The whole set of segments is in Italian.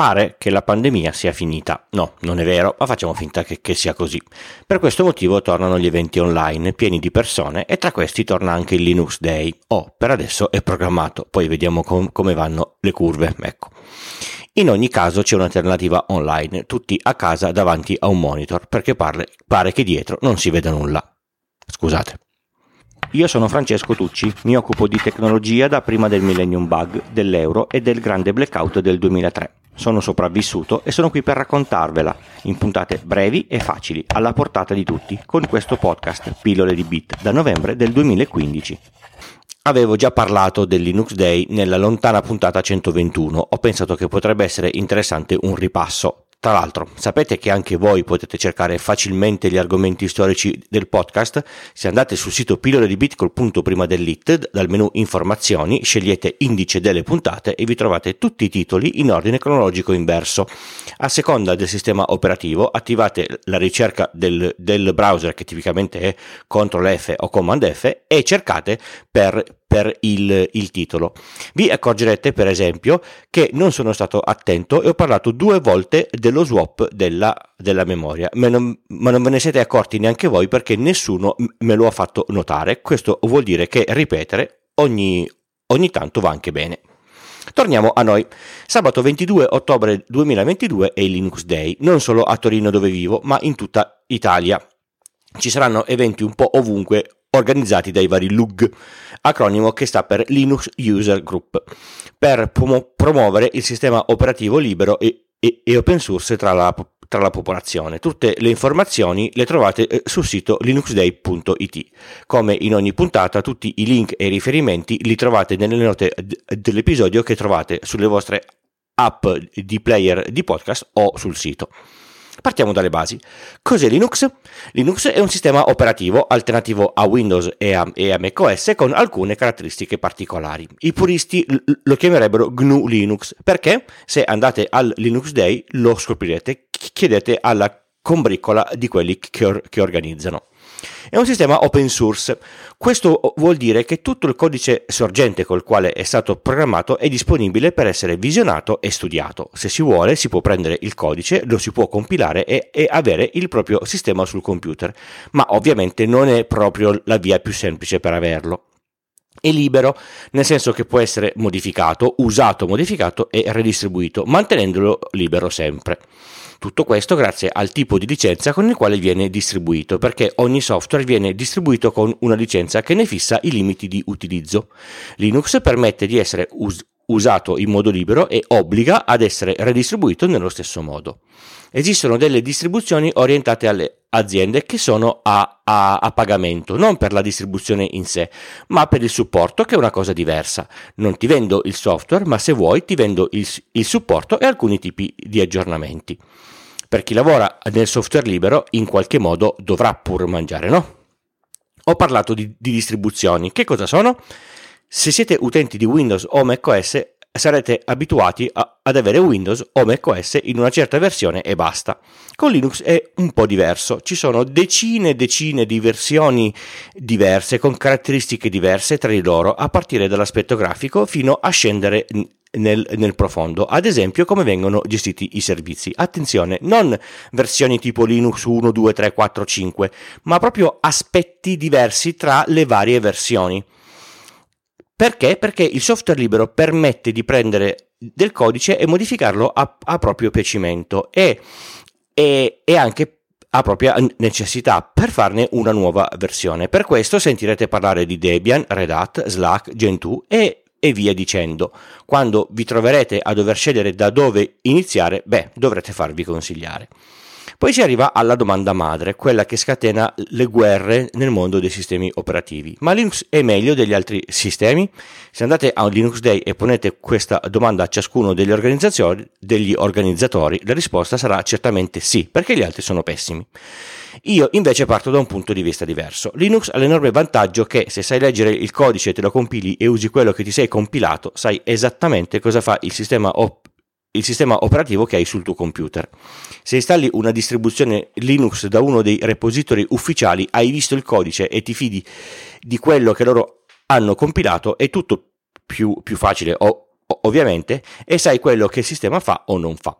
Pare che la pandemia sia finita. No, non è vero, ma facciamo finta che sia così. Per questo motivo tornano gli eventi online, pieni di persone, e tra questi torna anche il Linux Day. Per adesso è programmato, poi vediamo come vanno le curve, ecco. In ogni caso c'è un'alternativa online, tutti a casa davanti a un monitor, perché pare che dietro non si veda nulla. Scusate. Io sono Francesco Tucci, mi occupo di tecnologia da prima del Millennium Bug, dell'euro e del grande blackout del 2003. Sono sopravvissuto e sono qui per raccontarvela, in puntate brevi e facili, alla portata di tutti, con questo podcast Pillole di Bit, da novembre del 2015. Avevo già parlato del Linux Day nella lontana puntata 121, ho pensato che potrebbe essere interessante un ripasso. Tra l'altro, sapete che anche voi potete cercare facilmente gli argomenti storici del podcast? Se andate sul sito pilloledib col punto prima dell'it, dal menu informazioni, scegliete indice delle puntate e vi trovate tutti i titoli in ordine cronologico inverso. A seconda del sistema operativo, attivate la ricerca del browser, che tipicamente è Ctrl F o Command F, e cercate per il titolo. Vi accorgerete per esempio che non sono stato attento e ho parlato 2 volte dello swap della memoria, ma non ve ne siete accorti neanche voi, perché nessuno me lo ha fatto notare. Questo vuol dire che ripetere ogni tanto va anche bene. Torniamo a noi. Sabato 22 ottobre 2022 è il Linux Day, non solo a Torino dove vivo, ma in tutta Italia. Ci saranno eventi un po' ovunque, organizzati dai vari LUG, acronimo che sta per Linux User Group, per promuovere il sistema operativo libero e open source tra la popolazione. Tutte le informazioni le trovate sul sito linuxday.it. Come in ogni puntata, tutti i link e i riferimenti li trovate nelle note dell'episodio, che trovate sulle vostre app di player di podcast o sul sito. Partiamo dalle basi. Cos'è Linux? Linux è un sistema operativo alternativo a Windows e a macOS, con alcune caratteristiche particolari. I puristi lo chiamerebbero GNU Linux, perché se andate al Linux Day lo scoprirete, chiedete alla combriccola di quelli che organizzano. È un sistema open source. Questo vuol dire che tutto il codice sorgente col quale è stato programmato è disponibile per essere visionato e studiato. Se si vuole, si può prendere il codice, lo si può compilare e avere il proprio sistema sul computer, ma ovviamente non è proprio la via più semplice per averlo. È libero, nel senso che può essere modificato, usato, modificato e redistribuito, mantenendolo libero sempre. Tutto questo grazie al tipo di licenza con il quale viene distribuito, perché ogni software viene distribuito con una licenza che ne fissa i limiti di utilizzo. Linux permette di essere usato in modo libero e obbliga ad essere redistribuito nello stesso modo. Esistono delle distribuzioni orientate alle aziende che sono a pagamento, non per la distribuzione in sé, ma per il supporto, che è una cosa diversa. Non ti vendo il software, ma se vuoi ti vendo il supporto e alcuni tipi di aggiornamenti. Per chi lavora nel software libero, in qualche modo dovrà pur mangiare, no? Ho parlato di distribuzioni. Che cosa sono? Se siete utenti di Windows o macOS, sarete abituati ad avere Windows o macOS in una certa versione e basta. Con Linux è un po' diverso, ci sono decine e decine di versioni diverse, con caratteristiche diverse tra di loro, a partire dall'aspetto grafico fino a scendere nel profondo, ad esempio come vengono gestiti i servizi. Attenzione, non versioni tipo Linux 1, 2, 3, 4, 5, ma proprio aspetti diversi tra le varie versioni. Perché? Perché il software libero permette di prendere del codice e modificarlo a proprio piacimento e anche a propria necessità, per farne una nuova versione. Per questo sentirete parlare di Debian, Red Hat, Slack, Gentoo e via dicendo. Quando vi troverete a dover scegliere da dove iniziare, dovrete farvi consigliare. Poi si arriva alla domanda madre, quella che scatena le guerre nel mondo dei sistemi operativi. Ma Linux è meglio degli altri sistemi? Se andate a un Linux Day e ponete questa domanda a ciascuno degli organizzatori, la risposta sarà certamente sì, perché gli altri sono pessimi. Io invece parto da un punto di vista diverso. Linux ha l'enorme vantaggio che, se sai leggere il codice, te lo compili e usi quello che ti sei compilato, sai esattamente cosa fa il sistema operativo che hai sul tuo computer. Se installi una distribuzione Linux da uno dei repository ufficiali, hai visto il codice e ti fidi di quello che loro hanno compilato, è tutto più facile, ovviamente, e sai quello che il sistema fa o non fa.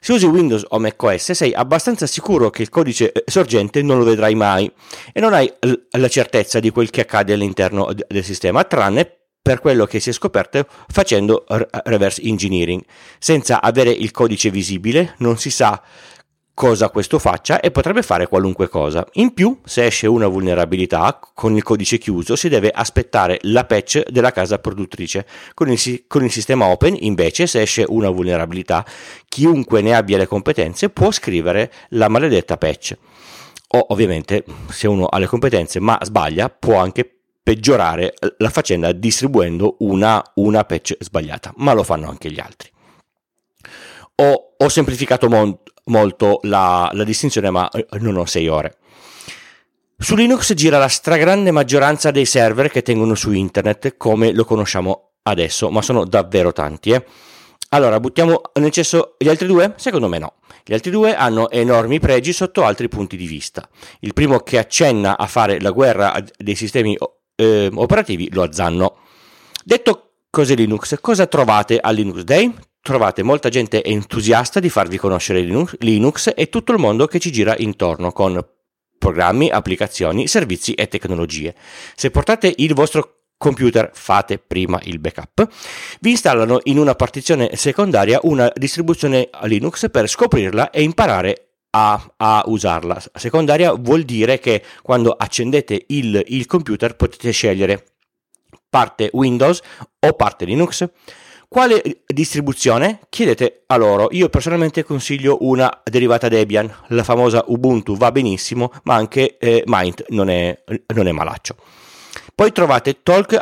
Se usi Windows o macOS sei abbastanza sicuro che il codice sorgente non lo vedrai mai e non hai la certezza di quel che accade all'interno del sistema, tranne per quello che si è scoperto facendo reverse engineering. Senza avere il codice visibile non si sa cosa questo faccia e potrebbe fare qualunque cosa. In più, se esce una vulnerabilità con il codice chiuso si deve aspettare la patch della casa produttrice. Con il sistema open invece, se esce una vulnerabilità, chiunque ne abbia le competenze può scrivere la maledetta patch, o ovviamente se uno ha le competenze ma sbaglia può anche peggiorare la faccenda distribuendo una patch sbagliata, ma lo fanno anche gli altri. Ho semplificato molto la distinzione, ma non ho 6 ore. Su Linux gira la stragrande maggioranza dei server che tengono su internet come lo conosciamo adesso, ma sono davvero tanti, Allora, buttiamo nel cesso gli altri due? Secondo me no. Gli altri due hanno enormi pregi sotto altri punti di vista. Il primo, che accenna a fare la guerra dei sistemi operativi, lo azzanno. Detto cos'è Linux, cosa trovate a Linux Day? Trovate molta gente entusiasta di farvi conoscere Linux e tutto il mondo che ci gira intorno con programmi, applicazioni, servizi e tecnologie. Se portate il vostro computer, fate prima il backup. Vi installano in una partizione secondaria una distribuzione Linux per scoprirla e imparare a usarla. Secondaria vuol dire che quando accendete il computer potete scegliere parte Windows o parte Linux. Quale distribuzione? Chiedete a loro. Io personalmente consiglio una derivata Debian, la famosa Ubuntu va benissimo, ma anche Mint non è malaccio. Poi trovate talk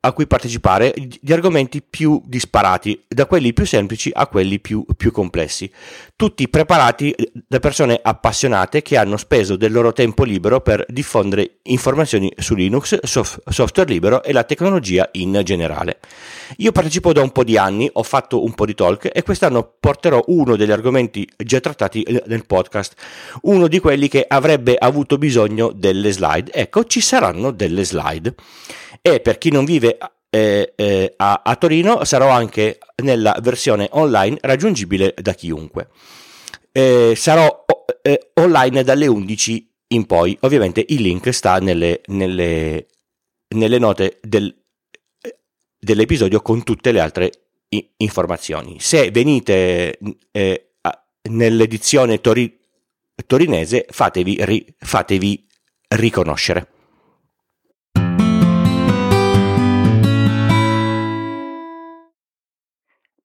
a cui partecipare di argomenti più disparati, da quelli più semplici a quelli più complessi, tutti preparati da persone appassionate che hanno speso del loro tempo libero per diffondere informazioni su Linux, software libero e la tecnologia in generale. Io partecipo da un po' di anni, ho fatto un po' di talk e quest'anno porterò uno degli argomenti già trattati nel podcast, uno di quelli che avrebbe avuto bisogno delle slide. Ecco, ci saranno delle slide. E per chi non vive a Torino, sarò anche nella versione online raggiungibile da chiunque. Sarò online dalle 11 in poi. Ovviamente il link sta nelle note dell'episodio con tutte le altre informazioni. Se venite nell'edizione torinese, fatevi riconoscere.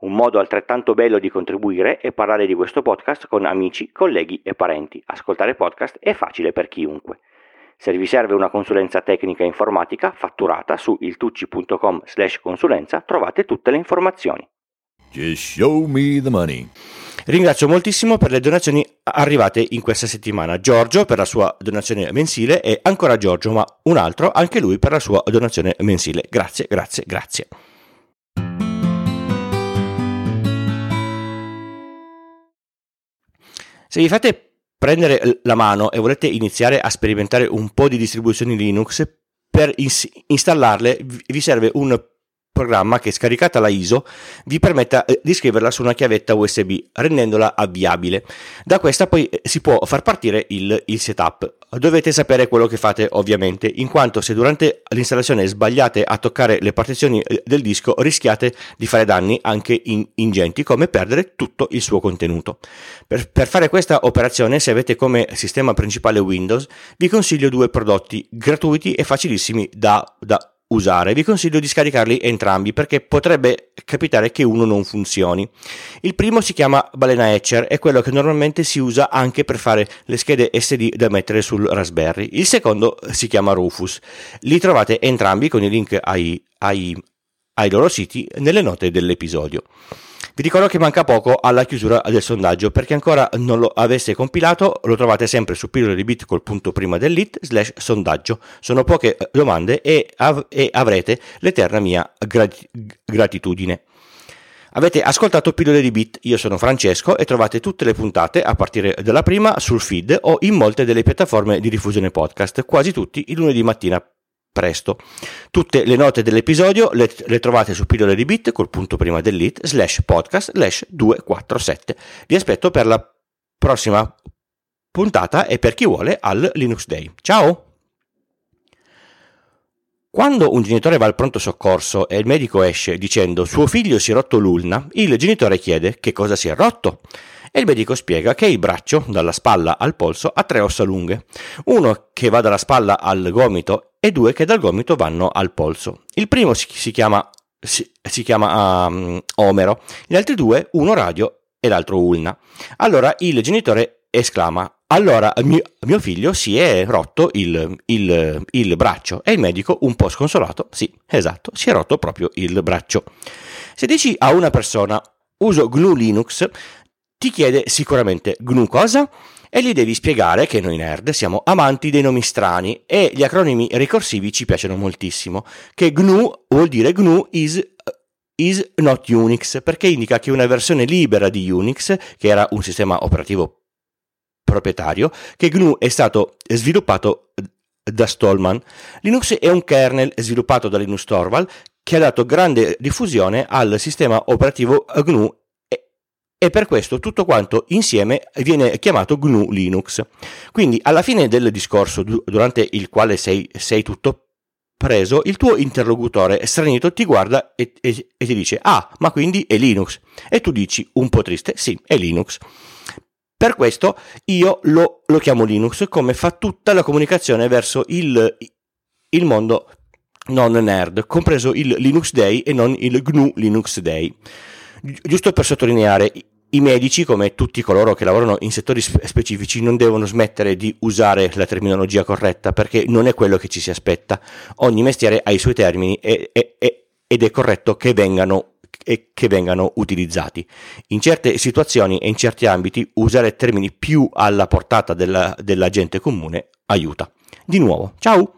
Un modo altrettanto bello di contribuire è parlare di questo podcast con amici, colleghi e parenti. Ascoltare podcast è facile per chiunque. Se vi serve una consulenza tecnica informatica fatturata su ilTucci.com/consulenza trovate tutte le informazioni. Just show me the money. Ringrazio moltissimo per le donazioni arrivate in questa settimana. Giorgio per la sua donazione mensile e ancora Giorgio, ma un altro, anche lui per la sua donazione mensile. Grazie, grazie, grazie. Se vi fate prendere la mano e volete iniziare a sperimentare un po' di distribuzioni Linux, per installarle vi serve un programma che, scaricata la ISO, vi permetta di scriverla su una chiavetta USB, rendendola avviabile. Da questa poi si può far partire il setup. Dovete sapere quello che fate ovviamente, in quanto se durante l'installazione sbagliate a toccare le partizioni del disco rischiate di fare danni anche ingenti, come perdere tutto il suo contenuto. Per fare questa operazione, se avete come sistema principale Windows, vi consiglio due prodotti gratuiti e facilissimi da usare. Vi consiglio di scaricarli entrambi perché potrebbe capitare che uno non funzioni. Il primo si chiama Balena Etcher, è quello che normalmente si usa anche per fare le schede SD da mettere sul Raspberry. Il secondo si chiama Rufus. Li trovate entrambi con i link ai ai loro siti nelle note dell'episodio. Vi ricordo che manca poco alla chiusura del sondaggio, perché ancora non lo avesse compilato lo trovate sempre su pillole di bit col punto prima dell'it /sondaggio. Sono poche domande e avrete l'eterna mia gratitudine. Avete ascoltato Pillole di Bit, io sono Francesco e trovate tutte le puntate a partire dalla prima sul feed o in molte delle piattaforme di diffusione podcast, quasi tutti il lunedì mattina presto. Tutte le note dell'episodio le trovate su Pillole di Bit col punto prima dell'it /podcast/247. Vi aspetto per la prossima puntata e per chi vuole al Linux Day. Ciao! Quando un genitore va al pronto soccorso e il medico esce dicendo «Suo figlio si è rotto l'ulna», il genitore chiede «Che cosa si è rotto?» e il medico spiega che il braccio, dalla spalla al polso, ha 3 ossa lunghe, uno che va dalla spalla al gomito e 2 che dal gomito vanno al polso. Il primo si chiama Omero, gli altri 2 uno radio e l'altro ulna. Allora il genitore esclama: allora mio figlio si è rotto il braccio. E il medico, un po' sconsolato: sì, esatto, si è rotto proprio il braccio. Se dici a una persona uso GNU Linux, ti chiede sicuramente GNU cosa? E gli devi spiegare che noi nerd siamo amanti dei nomi strani e gli acronimi ricorsivi ci piacciono moltissimo, che GNU vuol dire GNU is not UNIX, perché indica che una versione libera di UNIX, che era un sistema operativo proprietario, che GNU è stato sviluppato da Stallman. Linux è un kernel sviluppato da Linus Torvalds che ha dato grande diffusione al sistema operativo GNU e per questo tutto quanto insieme viene chiamato GNU Linux. Quindi alla fine del discorso, durante il quale sei tutto preso, il tuo interlocutore stranito ti guarda e ti dice: ah, ma quindi è Linux? E tu dici, un po' triste: sì, è Linux. Per questo io lo chiamo Linux, come fa tutta la comunicazione verso il mondo non nerd, compreso il Linux Day e non il GNU Linux Day. Giusto per sottolineare, i medici, come tutti coloro che lavorano in settori specifici, non devono smettere di usare la terminologia corretta, perché non è quello che ci si aspetta. Ogni mestiere ha i suoi termini ed è corretto che vengano utilizzati. In certe situazioni e in certi ambiti usare termini più alla portata della gente comune aiuta. Di nuovo, ciao!